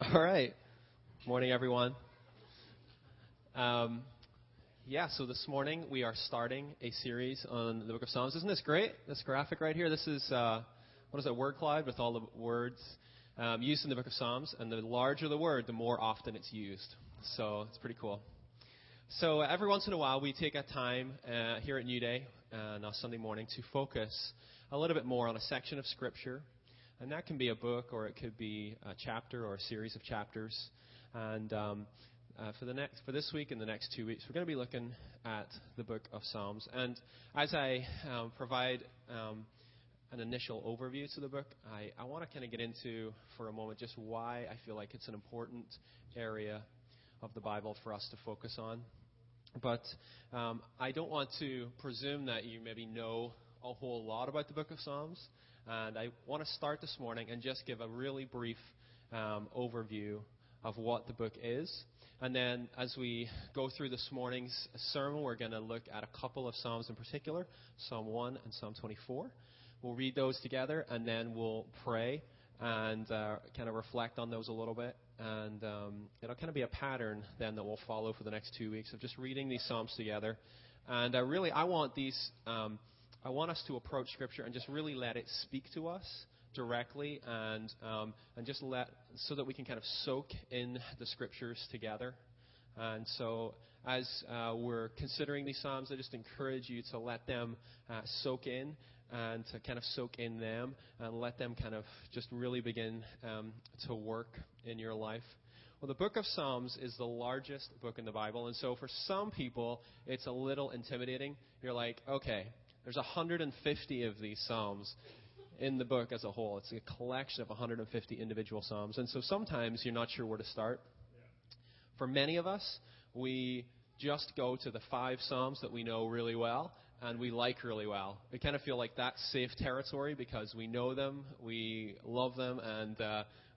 All right. Morning, everyone. So this morning we are starting a series on the Book of Psalms. Isn't this great? This graphic right here. This is, what is that word cloud with all the words used in the Book of Psalms? And the larger the word, the more often it's used. So it's pretty cool. So every once in a while we take a time here at New Day and on Sunday morning to focus a little bit more on a section of Scripture. And that can be a book, or it could be a chapter or a series of chapters. And for this week and the next 2 weeks, we're going to be looking at the Book of Psalms. And as I provide an initial overview to the book, I want to kind of get into for a moment just why I feel like it's an important area of the Bible for us to focus on. But I don't want to presume that you maybe know a whole lot about the Book of Psalms. And I want to start this morning and just give a really brief overview of what the book is. And then as we go through this morning's sermon, we're going to look at a couple of Psalms in particular, Psalm 1 and Psalm 24. We'll read those together, and then we'll pray and kind of reflect on those a little bit. And it'll kind of be a pattern then that we'll follow for the next 2 weeks of just reading these Psalms together. And really, I want us to approach Scripture and just really let it speak to us directly, and just so that we can kind of soak in the Scriptures together. And so, as we're considering these Psalms, I just encourage you to let them soak in, and to kind of soak in them, and let them kind of just really begin to work in your life. Well, the Book of Psalms is the largest book in the Bible, and so for some people, it's a little intimidating. You're like, okay. There's 150 of these psalms in the book as a whole. It's a collection of 150 individual psalms. And so sometimes you're not sure where to start. Yeah. For many of us, we just go to the 5 psalms that we know really well and we like really well. We kind of feel like that's safe territory because we know them, we love them, and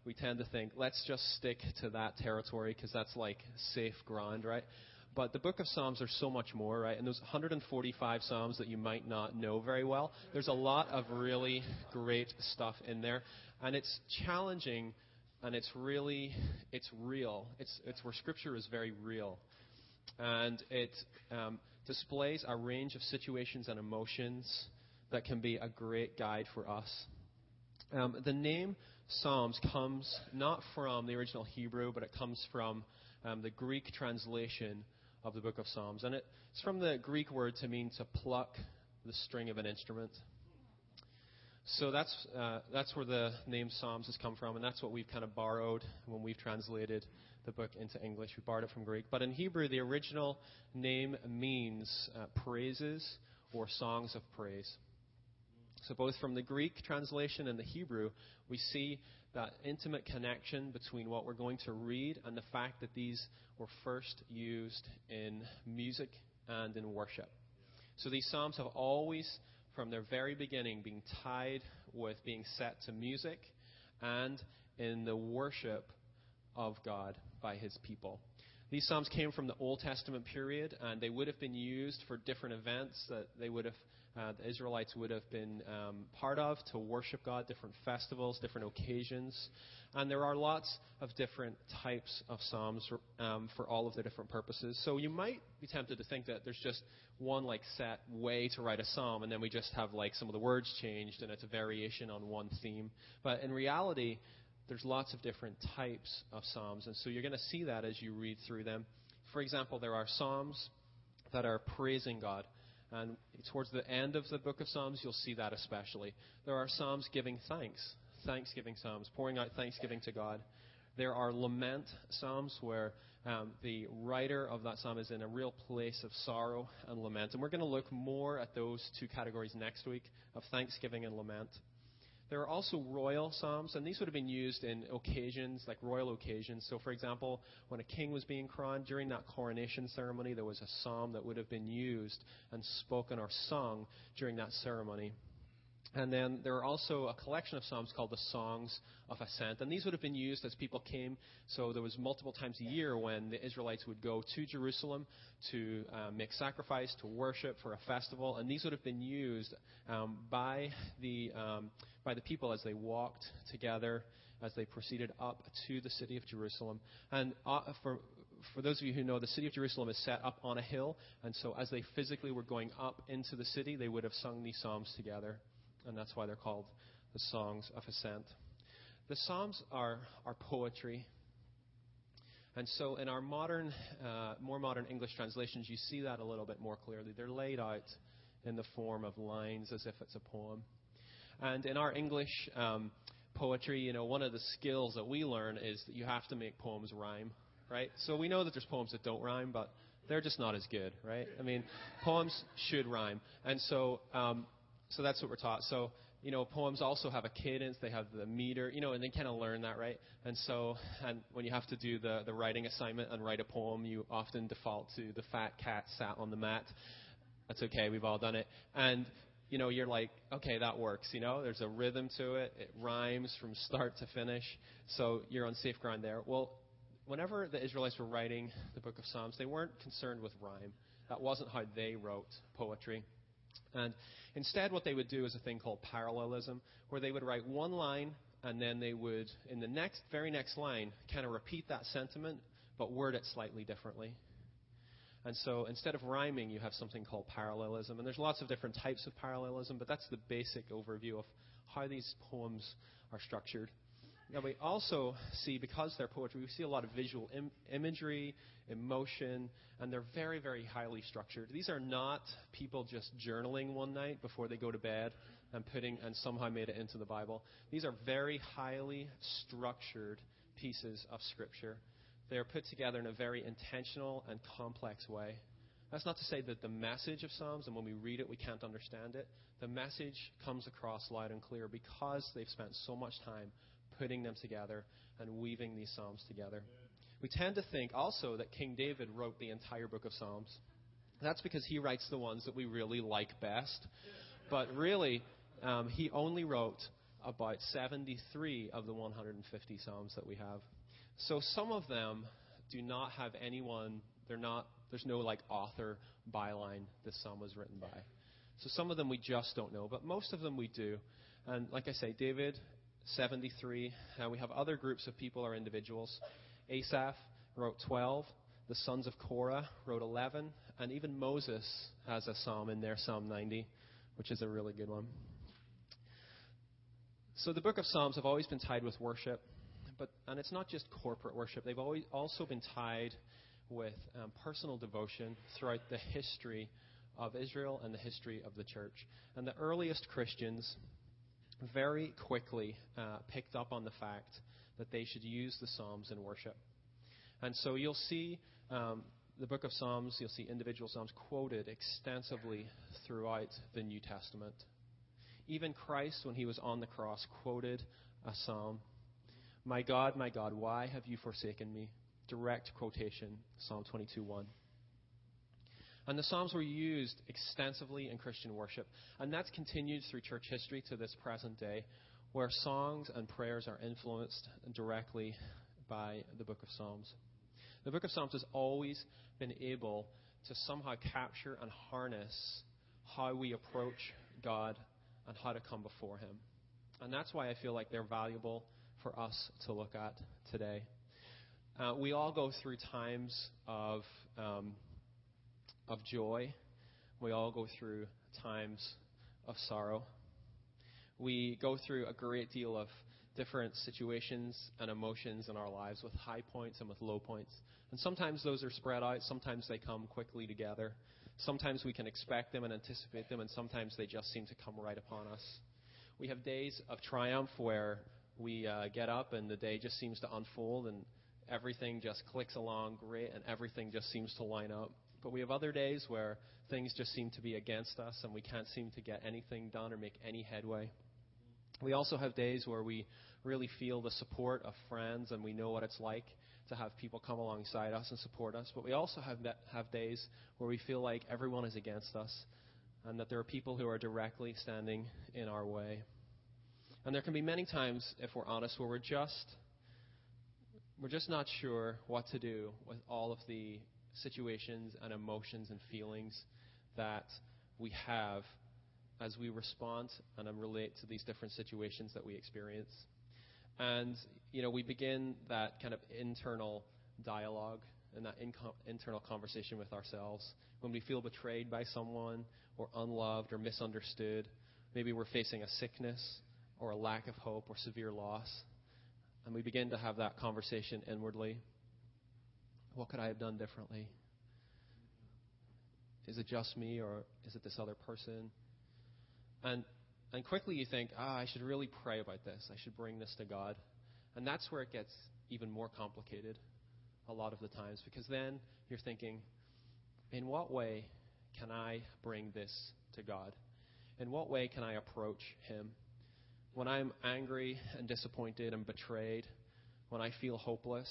we tend to think, let's just stick to that territory because that's like safe ground, right? But the Book of Psalms are so much more, right? And those 145 Psalms that you might not know very well, there's a lot of really great stuff in there. And it's challenging, and it's real. It's where Scripture is very real. And it displays a range of situations and emotions that can be a great guide for us. The name Psalms comes not from the original Hebrew, but it comes from the Greek translation of the Book of Psalms. And it's from the Greek word to mean to pluck the string of an instrument. So that's where the name Psalms has come from, and that's what we've kind of borrowed when we've translated the book into English. We borrowed it from Greek. But in Hebrew, the original name means praises or songs of praise. So both from the Greek translation and the Hebrew, we see that intimate connection between what we're going to read and the fact that these were first used in music and in worship. So these psalms have always, from their very beginning, been tied with being set to music and in the worship of God by his people. These psalms came from the Old Testament period, and they would have been used for different events that they would have the Israelites would have been part of to worship God, different festivals, different occasions. And there are lots of different types of psalms for all of the different purposes. So you might be tempted to think that there's just one like set way to write a psalm, and then we just have like some of the words changed, and it's a variation on one theme. But in reality, there's lots of different types of psalms, and so you're going to see that as you read through them. For example, there are psalms that are praising God. And towards the end of the Book of Psalms, you'll see that especially. There are psalms giving thanks, thanksgiving psalms, pouring out thanksgiving to God. There are lament psalms where the writer of that psalm is in a real place of sorrow and lament. And we're going to look more at those two categories next week, of thanksgiving and lament. There are also royal psalms, and these would have been used in occasions, like royal occasions. So, for example, when a king was being crowned, during that coronation ceremony, there was a psalm that would have been used and spoken or sung during that ceremony. And then there are also a collection of psalms called the Songs of Ascent. And these would have been used as people came. So there was multiple times a year when the Israelites would go to Jerusalem to make sacrifice, to worship for a festival. And these would have been used by the people as they walked together as they proceeded up to the city of Jerusalem. And for those of you who know, the city of Jerusalem is set up on a hill, and so as they physically were going up into the city, they would have sung these psalms together, and that's why they're called the Songs of Ascent. The psalms are poetry. And so in our more modern English translations, you see that a little bit more clearly. They're laid out in the form of lines as if it's a poem. And in our English poetry, you know, one of the skills that we learn is that you have to make poems rhyme, right? So we know that there's poems that don't rhyme, but they're just not as good, right? I mean, poems should rhyme. And so that's what we're taught. So, you know, poems also have a cadence, they have the meter, you know, and they kind of learn that, right? And so, and when you have to do the writing assignment and write a poem, you often default to the fat cat sat on the mat. That's okay, we've all done it. And, you know, you're like, okay, that works, you know? There's a rhythm to it, it rhymes from start to finish, so you're on safe ground there. Well, whenever the Israelites were writing the book of Psalms, they weren't concerned with rhyme. That wasn't how they wrote poetry. And instead, what they would do is a thing called parallelism, where they would write one line, and then they would, in the very next line, kind of repeat that sentiment, but word it slightly differently. And so instead of rhyming, you have something called parallelism. And there's lots of different types of parallelism, but that's the basic overview of how these poems are structured. Now, we also see, because they're poetry, we see a lot of visual imagery, emotion, and they're very, very highly structured. These are not people just journaling one night before they go to bed and somehow made it into the Bible. These are very highly structured pieces of Scripture. They are put together in a very intentional and complex way. That's not to say that the message of Psalms, and when we read it, we can't understand it. The message comes across loud and clear because they've spent so much time putting them together and weaving these psalms together. We tend to think also that King David wrote the entire book of Psalms. That's because he writes the ones that we really like best. But really, he only wrote about 73 of the 150 psalms that we have. So some of them do not have anyone. There's no like author byline. This psalm was written by. So some of them we just don't know, but most of them we do. And like I say, David. 73. We have other groups of people or individuals. Asaph wrote 12. The sons of Korah wrote 11. And even Moses has a psalm in there, Psalm 90, which is a really good one. So the book of Psalms have always been tied with worship. And it's not just corporate worship. They've always also been tied with personal devotion throughout the history of Israel and the history of the church. And the earliest Christians very quickly picked up on the fact that they should use the Psalms in worship. And so you'll see the book of Psalms, you'll see individual Psalms quoted extensively throughout the New Testament. Even Christ, when he was on the cross, quoted a Psalm. My God, why have you forsaken me? Direct quotation, Psalm 22:1. And the Psalms were used extensively in Christian worship. And that's continued through church history to this present day, where songs and prayers are influenced directly by the book of Psalms. The book of Psalms has always been able to somehow capture and harness how we approach God and how to come before him. And that's why I feel like they're valuable for us to look at today. We all go through times of joy. We all go through times of sorrow. We go through a great deal of different situations and emotions in our lives, with high points and with low points. And sometimes those are spread out. Sometimes they come quickly together. Sometimes we can expect them and anticipate them, and sometimes they just seem to come right upon us. We have days of triumph where we get up and the day just seems to unfold and everything just clicks along great and everything just seems to line up. But we have other days where things just seem to be against us and we can't seem to get anything done or make any headway. We also have days where we really feel the support of friends and we know what it's like to have people come alongside us and support us. But we also have days where we feel like everyone is against us and that there are people who are directly standing in our way. And there can be many times, if we're honest, where we're just not sure what to do with all of the situations and emotions and feelings that we have as we respond and relate to these different situations that we experience. And, you know, we begin that kind of internal dialogue and that internal conversation with ourselves. When we feel betrayed by someone or unloved or misunderstood, maybe we're facing a sickness or a lack of hope or severe loss, and we begin to have that conversation inwardly. What could I have done differently? Is it just me, or is it this other person? And quickly you think, I should really pray about this. I should bring this to God. And that's where it gets even more complicated a lot of the times, because then you're thinking, in what way can I bring this to God? In what way can I approach him? When I'm angry and disappointed and betrayed, when I feel hopeless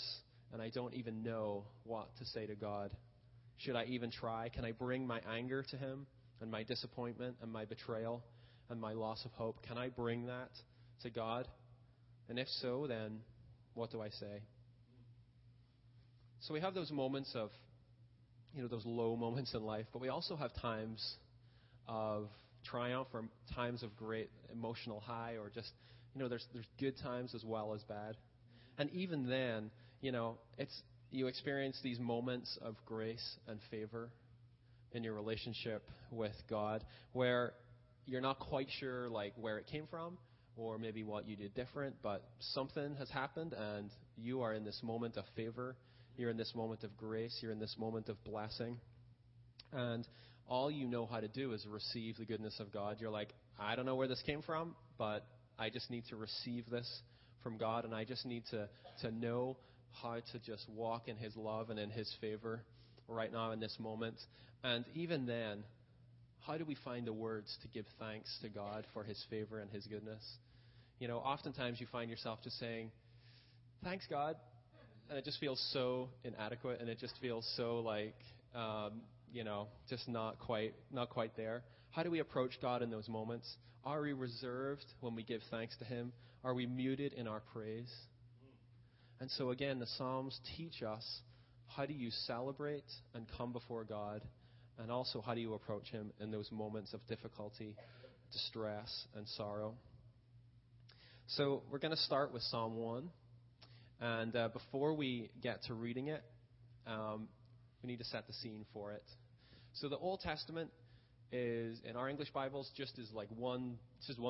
and I don't even know what to say to God, should I even try? Can I bring my anger to him and my disappointment and my betrayal and my loss of hope? Can I bring that to God? And if so, then what do I say? So we have those moments of, you know, those low moments in life, but we also have times of triumph or times of great emotional high, or just, you know, there's good times as well as bad. And even then, you know, you experience these moments of grace and favor in your relationship with God, where you're not quite sure, like, where it came from or maybe what you did different, but something has happened and you are in this moment of favor. You're in this moment of grace. You're in this moment of blessing. And all you know how to do is receive the goodness of God. You're like, I don't know where this came from, but I just need to receive this from God, and I just need to know how to just walk in his love and in his favor right now in this moment. And even then, how do we find the words to give thanks to God for his favor and his goodness? You know, oftentimes you find yourself just saying, thanks, God. And it just feels so inadequate, and it just feels so like, you know, just not quite there. How do we approach God in those moments? Are we reserved when we give thanks to him? Are we muted in our praise? And so again, the Psalms teach us, how do you celebrate and come before God? And also, how do you approach him in those moments of difficulty, distress, and sorrow? So we're going to start with Psalm 1. And before we get to reading it, we need to set the scene for it. So the Old Testament is, in our English Bibles, just one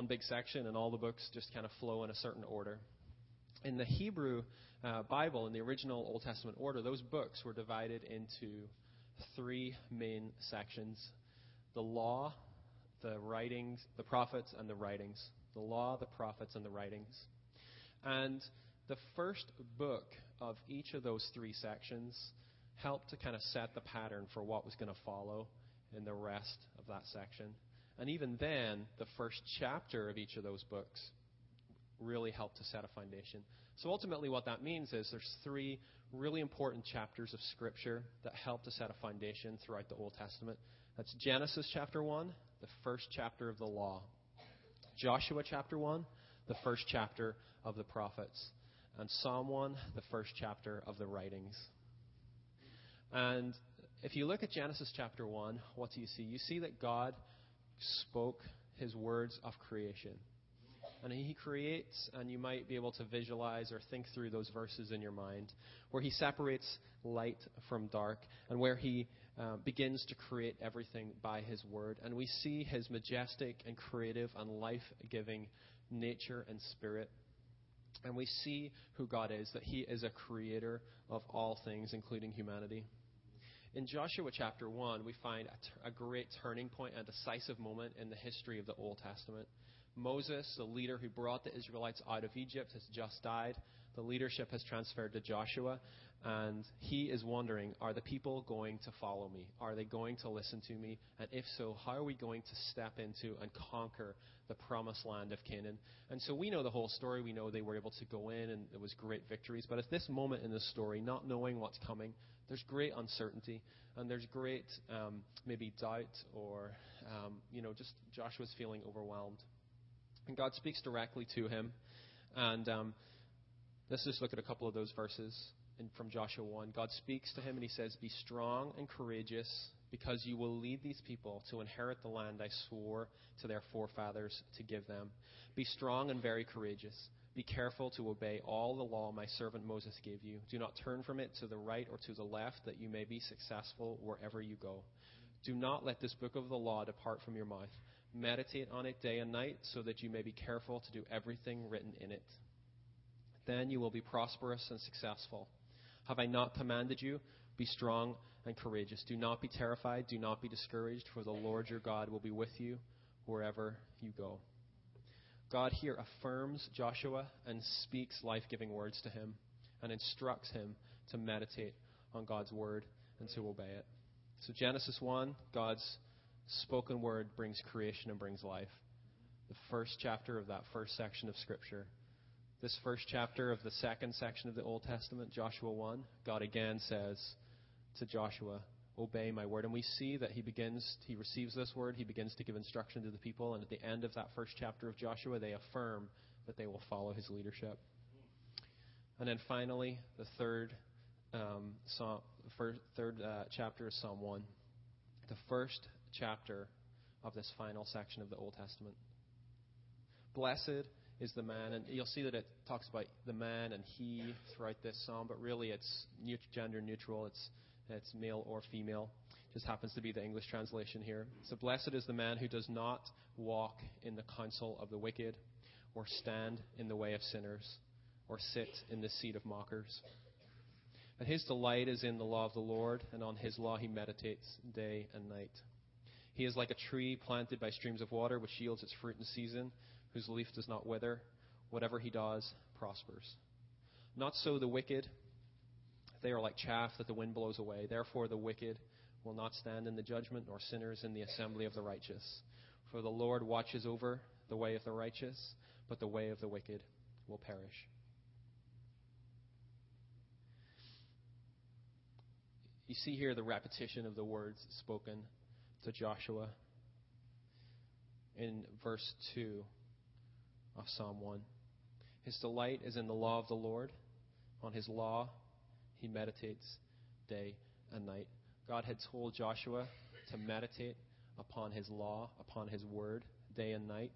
big section, and all the books just kind of flow in a certain order. In the Hebrew Bible, in the original Old Testament order, those books were divided into three main sections: the law, the writings, the prophets, and the writings. The law, the prophets, and the writings. And the first book of each of those three sections helped to kind of set the pattern for what was going to follow in the rest of that section. And even then, the first chapter of each of those books really helped to set a foundation. So ultimately what that means is there's three really important chapters of Scripture that help to set a foundation throughout the Old Testament. That's Genesis chapter 1, the first chapter of the law. Joshua chapter 1, the first chapter of the prophets. And Psalm 1, the first chapter of the writings. And if you look at Genesis chapter 1, what do you see? You see that God spoke his words of creation. And he creates, and you might be able to visualize or think through those verses in your mind, where he separates light from dark, and where he begins to create everything by his word. And we see his majestic and creative and life-giving nature and spirit. And we see who God is, that he is a creator of all things, including humanity. In Joshua chapter 1, we find a great turning point and decisive moment in the history of the Old Testament. Moses, the leader who brought the Israelites out of Egypt, has just died. The leadership has transferred to Joshua, and he is wondering, are the people going to follow me? Are they going to listen to me? And if so, how are we going to step into and conquer the promised land of Canaan? And so we know the whole story. We know they were able to go in, and it was great victories. But at this moment in the story, not knowing what's coming, there's great uncertainty, and there's great maybe doubt, or just Joshua's feeling overwhelmed. And God speaks directly to him. And let's just look at a couple of those verses from Joshua 1. God speaks to him and he says, "Be strong and courageous, because you will lead these people to inherit the land I swore to their forefathers to give them. Be strong and very courageous. Be careful to obey all the law my servant Moses gave you. Do not turn from it to the right or to the left, that you may be successful wherever you go. Do not let this book of the law depart from your mouth. Meditate on it day and night, so that you may be careful to do everything written in it. Then you will be prosperous and successful. Have I not commanded you? Be strong and courageous. Do not be terrified. Do not be discouraged, for the Lord your God will be with you wherever you go. God here affirms Joshua and speaks life-giving words to him and instructs him to meditate on God's word and to obey it. So Genesis 1, God's spoken word brings creation and brings life. The first chapter of that first section of Scripture. This first chapter of the second section of the Old Testament, Joshua 1, God again says to Joshua, obey my word. And we see that he receives this word, he begins to give instruction to the people, and at the end of that first chapter of Joshua, they affirm that they will follow his leadership. And then finally, the third chapter is Psalm 1, the first chapter of this final section of the Old Testament. Blessed is the man, and you'll see that it talks about the man and he throughout this psalm, but really it's gender neutral. It's male or female. Just happens to be the English translation here. So blessed is the man who does not walk in the counsel of the wicked, or stand in the way of sinners, or sit in the seat of mockers. And his delight is in the law of the Lord, and on his law he meditates day and night. He is like a tree planted by streams of water, which yields its fruit in season, whose leaf does not wither. Whatever he does prospers. Not so the wicked. They are like chaff that the wind blows away. Therefore the wicked will not stand in the judgment, nor sinners in the assembly of the righteous. For the Lord watches over the way of the righteous, but the way of the wicked will perish. You see here the repetition of the words spoken to Joshua in verse 2 of Psalm 1. His delight is in the law of the Lord. On his law he meditates day and night. God had told Joshua to meditate upon his law, upon his word, day and night,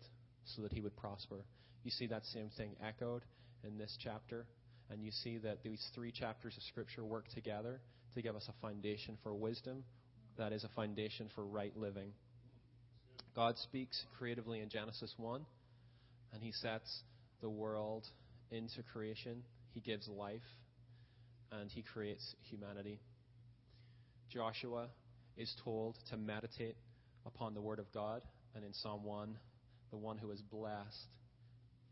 so that he would prosper. You see that same thing echoed in this chapter, and you see that these three chapters of Scripture work together to give us a foundation for wisdom, that is a foundation for right living. God speaks creatively in Genesis 1, and he sets the world into creation. He gives life, and he creates humanity. Joshua is told to meditate upon the word of God. And in Psalm 1, the one who is blessed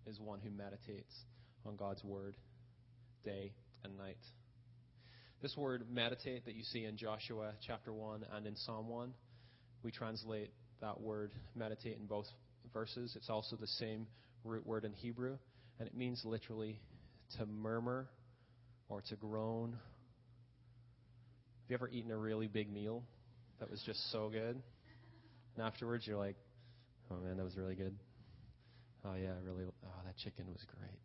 is one who meditates on God's word day and night. This word meditate that you see in Joshua chapter 1 and in Psalm 1, we translate that word meditate in both verses. It's also the same root word in Hebrew, and it means literally to murmur or to groan. Have you ever eaten a really big meal that was just so good? And afterwards you're like, oh man, that was really good. Oh yeah, really. Oh, that chicken was great.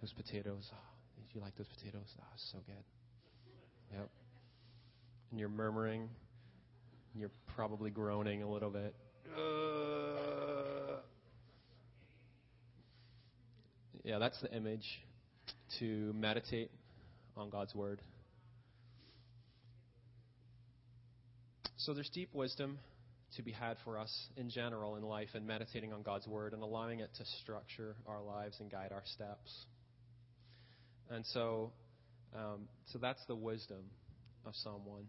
Those potatoes. Oh, did you like those potatoes? Oh, it was so good. Yep. And you're murmuring. And you're probably groaning a little bit. Yeah, that's the image, to meditate on God's word. So there's deep wisdom to be had for us in general in life in meditating on God's word and allowing it to structure our lives and guide our steps. And so that's the wisdom of Psalm 1.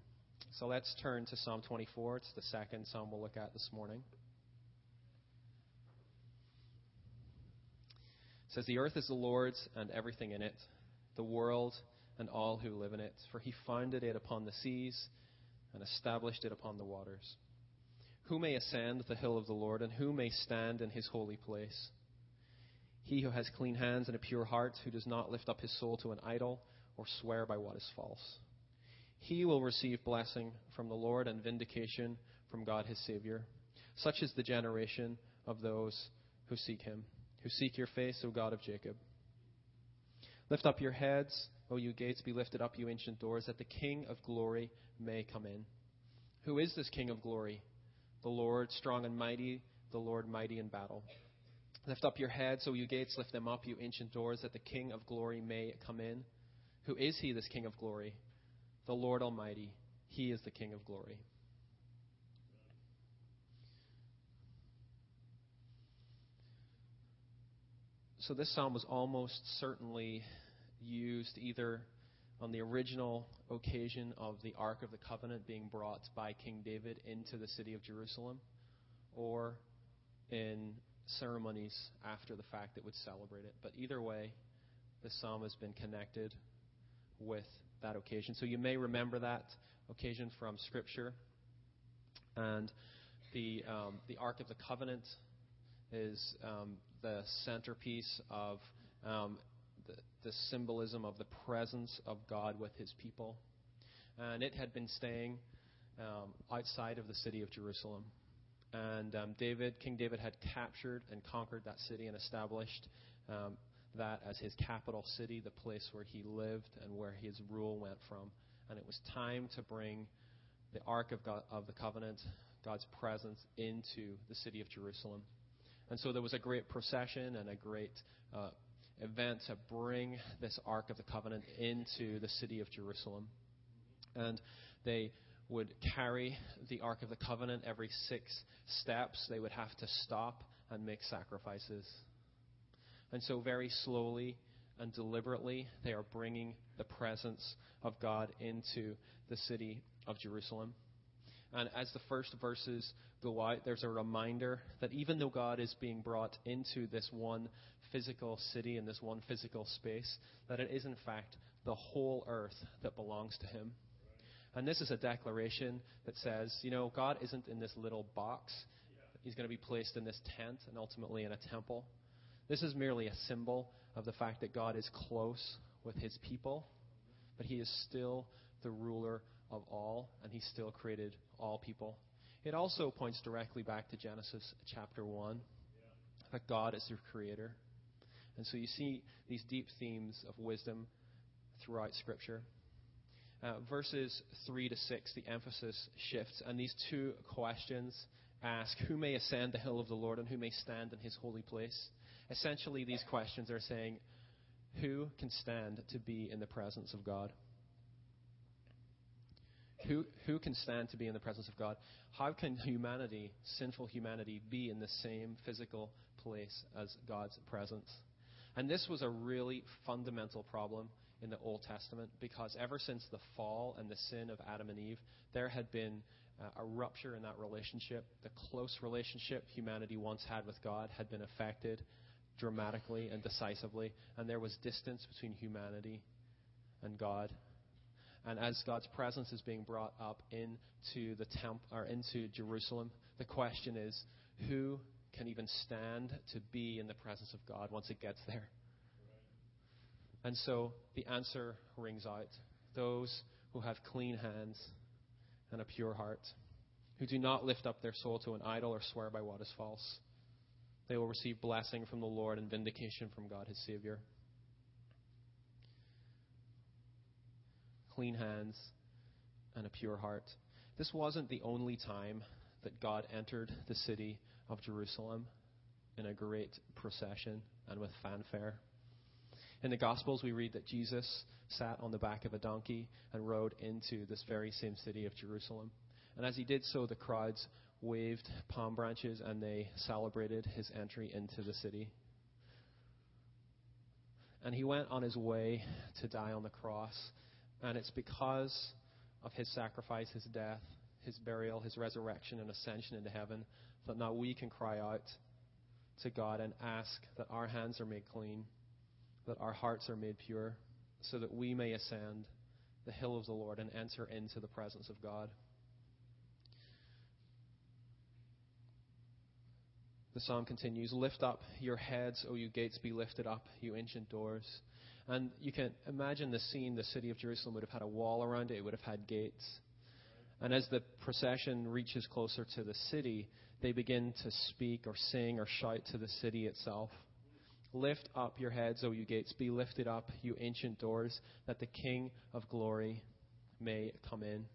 So let's turn to Psalm 24. It's the second psalm we'll look at this morning. It says, "The earth is the Lord's and everything in it, the world and all who live in it. For he founded it upon the seas and established it upon the waters. Who may ascend the hill of the Lord, and who may stand in his holy place? He who has clean hands and a pure heart, who does not lift up his soul to an idol or swear by what is false. He will receive blessing from the Lord and vindication from God his Savior. Such is the generation of those who seek him, who seek your face, O God of Jacob. Lift up your heads, O you gates, be lifted up, you ancient doors, that the King of glory may come in. Who is this King of glory? The Lord strong and mighty, the Lord mighty in battle. Lift up your heads, O you gates, lift them up, you ancient doors, that the King of glory may come in. Who is he, this King of glory? The Lord Almighty. He is the King of glory. So this psalm was almost certainly used either on the original occasion of the Ark of the Covenant being brought by King David into the city of Jerusalem, or in ceremonies after the fact that would celebrate it. But either way, this psalm has been connected with that occasion. So you may remember that occasion from Scripture. And the Ark of the Covenant is the centerpiece of the symbolism of the presence of God with his people. And it had been staying outside of the city of Jerusalem. And King David had captured and conquered that city and established that as his capital city, the place where he lived and where his rule went from. And it was time to bring the Ark of God, of the Covenant, God's presence, into the city of Jerusalem. And so there was a great procession and a great event to bring this Ark of the Covenant into the city of Jerusalem. And they would carry the Ark of the Covenant every 6 steps. They would have to stop and make sacrifices. And so very slowly and deliberately, they are bringing the presence of God into the city of Jerusalem. And as the first verses go out, there's a reminder that even though God is being brought into this one physical city and this one physical space, that it is in fact the whole earth that belongs to him. And this is a declaration that says, you know, God isn't in this little box. He's going to be placed in this tent and ultimately in a temple. This is merely a symbol of the fact that God is close with his people, but he is still the ruler of all, and he still created all people. It also points directly back to Genesis chapter 1, that God is your creator. And so you see these deep themes of wisdom throughout Scripture. Verses 3 to 6, the emphasis shifts, and these two questions ask, who may ascend the hill of the Lord, and who may stand in his holy place? Essentially, these questions are saying, who can stand to be in the presence of God? Who can stand to be in the presence of God? How can humanity, sinful humanity, be in the same physical place as God's presence? And this was a really fundamental problem in the Old Testament, because ever since the fall and the sin of Adam and Eve, there had been a rupture in that relationship. The close relationship humanity once had with God had been affected dramatically and decisively, and there was distance between humanity and God. And as God's presence is being brought up into the temple or into Jerusalem, the question is, who can even stand to be in the presence of God once it gets there? And so the answer rings out. Those who have clean hands and a pure heart, who do not lift up their soul to an idol or swear by what is false, they will receive blessing from the Lord and vindication from God his Savior. Clean hands and a pure heart. This wasn't the only time that God entered the city of Jerusalem in a great procession and with fanfare. In the Gospels, we read that Jesus sat on the back of a donkey and rode into this very same city of Jerusalem. And as he did so, the crowds waved palm branches and they celebrated his entry into the city. And he went on his way to die on the cross. And it's because of his sacrifice, his death, his burial, his resurrection and ascension into heaven that now we can cry out to God and ask that our hands are made clean, that our hearts are made pure, so that we may ascend the hill of the Lord and enter into the presence of God. The psalm continues, lift up your heads, O you gates, be lifted up, you ancient doors. And you can imagine the scene. The city of Jerusalem would have had a wall around it. It would have had gates. And as the procession reaches closer to the city, they begin to speak or sing or shout to the city itself. Lift up your heads, O you gates. Be lifted up, you ancient doors, that the King of glory may come in.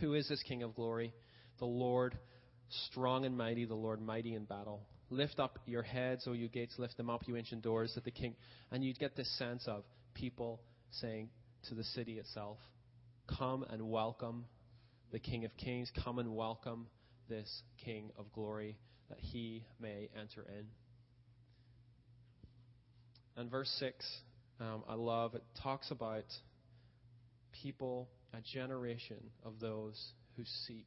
Who is this King of glory? The Lord strong and mighty, the Lord mighty in battle. Lift up your heads, O you gates, lift them up, you ancient doors, that the king... And you'd get this sense of people saying to the city itself, come and welcome the King of Kings. Come and welcome this King of Glory, that he may enter in. And verse 6, I love, it talks about people, a generation of those who seek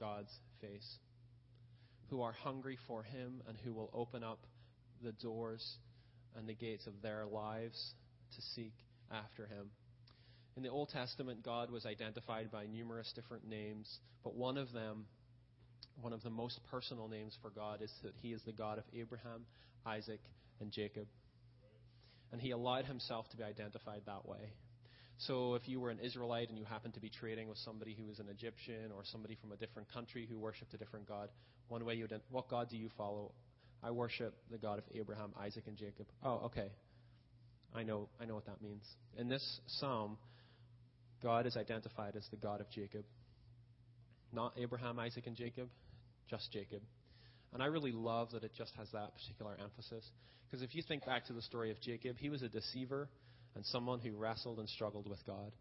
God's face, who are hungry for him and who will open up the doors and the gates of their lives to seek after him. In the Old Testament, God was identified by numerous different names, but one of them, one of the most personal names for God, is that he is the God of Abraham, Isaac, and Jacob. And he allowed himself to be identified that way. So if you were an Israelite and you happened to be trading with somebody who was an Egyptian or somebody from a different country who worshipped a different God, one way you would, what God do you follow? I worship the God of Abraham, Isaac, and Jacob. Oh, okay. I know what that means. In this psalm, God is identified as the God of Jacob. Not Abraham, Isaac, and Jacob, just Jacob. And I really love that it just has that particular emphasis. Because if you think back to the story of Jacob, he was a deceiver and someone who wrestled and struggled with God.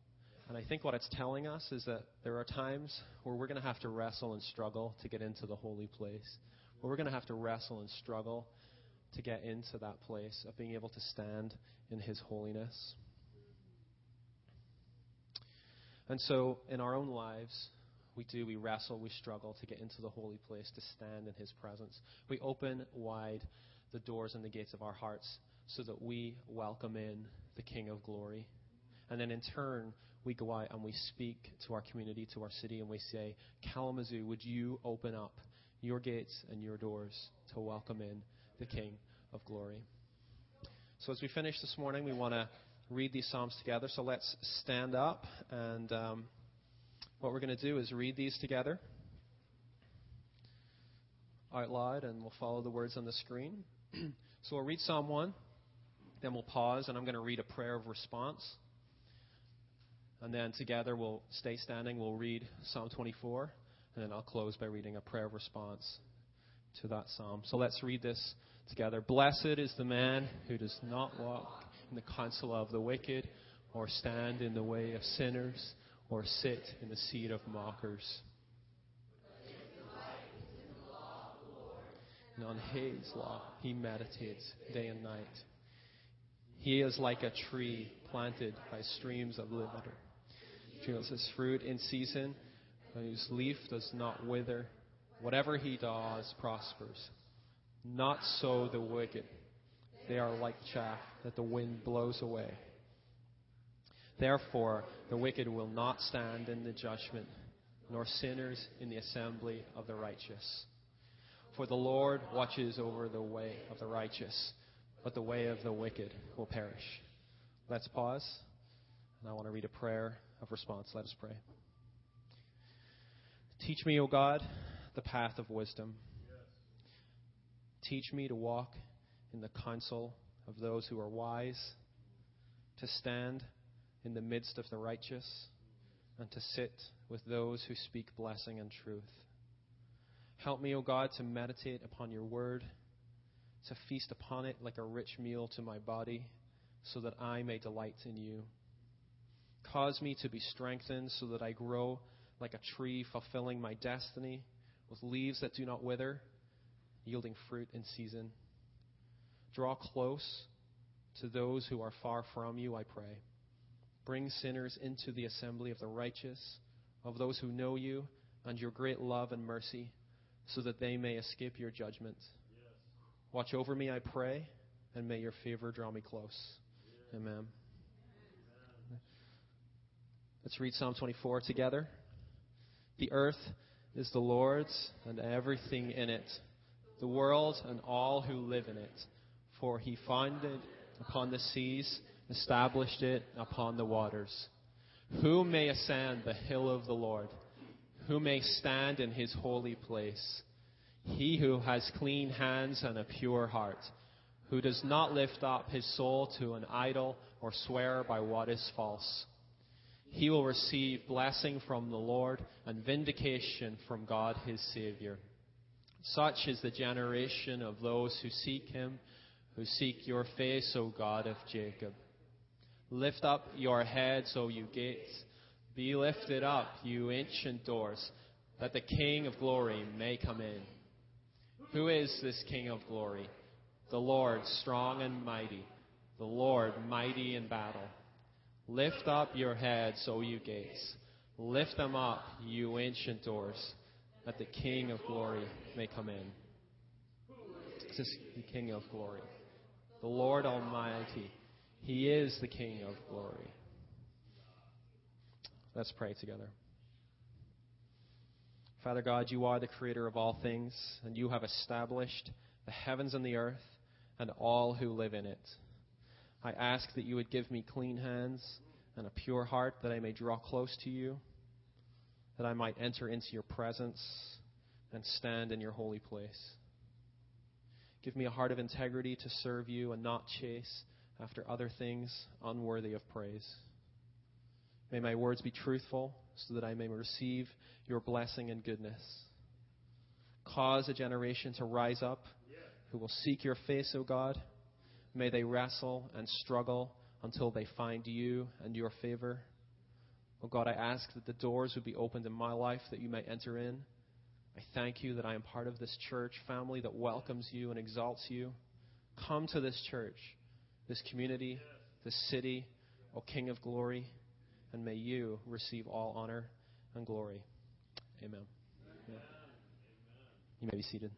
And I think what it's telling us is that there are times where we're going to have to wrestle and struggle to get into the holy place, where we're going to have to wrestle and struggle to get into that place of being able to stand in his holiness. And so in our own lives, we wrestle, we struggle to get into the holy place, to stand in his presence. We open wide the doors and the gates of our hearts so that we welcome in the King of Glory. And then in turn, we go out and we speak to our community, to our city, and we say, Kalamazoo, would you open up your gates and your doors to welcome in the King of Glory? So as we finish this morning, we want to read these Psalms together. So let's stand up, and what we're going to do is read these together out loud, and we'll follow the words on the screen. So we'll read Psalm 1, then we'll pause, and I'm going to read a prayer of response. And then together we'll stay standing, we'll read Psalm 24, and then I'll close by reading a prayer of response to that psalm. So let's read this together. Blessed is the man who does not walk in the counsel of the wicked, or stand in the way of sinners, or sit in the seat of mockers. And on his law he meditates day and night. He is like a tree planted by streams of living water. He yields his fruit in season, whose leaf does not wither. Whatever he does prospers. Not so the wicked. They are like chaff that the wind blows away. Therefore, the wicked will not stand in the judgment, nor sinners in the assembly of the righteous. For the Lord watches over the way of the righteous, but the way of the wicked will perish. Let's pause, and I want to read a prayer of response. Let us pray. Teach me, O God, the path of wisdom. Teach me to walk in the counsel of those who are wise, to stand in the midst of the righteous, and to sit with those who speak blessing and truth. Help me, O God, to meditate upon your word, to feast upon it like a rich meal to my body, so that I may delight in you. Cause me to be strengthened so that I grow like a tree, fulfilling my destiny, with leaves that do not wither, yielding fruit in season. Draw close to those who are far from you, I pray. Bring sinners into the assembly of the righteous, of those who know you and your great love and mercy, so that they may escape your judgment. Yes. Watch over me, I pray, and may your favor draw me close. Yes. Amen. Amen. Let's read Psalm 24 together. The earth is the Lord's and everything in it, the world and all who live in it. For he founded upon the seas, established it upon the waters. Who may ascend the hill of the Lord? Who may stand in his holy place? He who has clean hands and a pure heart, who does not lift up his soul to an idol or swear by what is false. He will receive blessing from the Lord and vindication from God his Savior. Such is the generation of those who seek him, who seek your face, O God of Jacob. Lift up your heads, O you gates. Be lifted up, you ancient doors, that the King of glory may come in. Who is this King of glory? The Lord strong and mighty, the Lord mighty in battle. Lift up your heads, O you gates. Lift them up, you ancient doors, that the King of glory may come in. This is the King of glory, the Lord Almighty. He is the King of glory. Let's pray together. Father God, you are the creator of all things, and you have established the heavens and the earth and all who live in it. I ask that you would give me clean hands and a pure heart, that I may draw close to you, that I might enter into your presence and stand in your holy place. Give me a heart of integrity to serve you and not chase after other things unworthy of praise. May my words be truthful, so that I may receive your blessing and goodness. Cause a generation to rise up who will seek your face, O God. May they wrestle and struggle until they find you and your favor. O God, I ask that the doors would be opened in my life that you may enter in. I thank you that I am part of this church family that welcomes you and exalts you. Come to this church, this community, this city, O King of glory, and may you receive all honor and glory. Amen. Amen. You may be seated.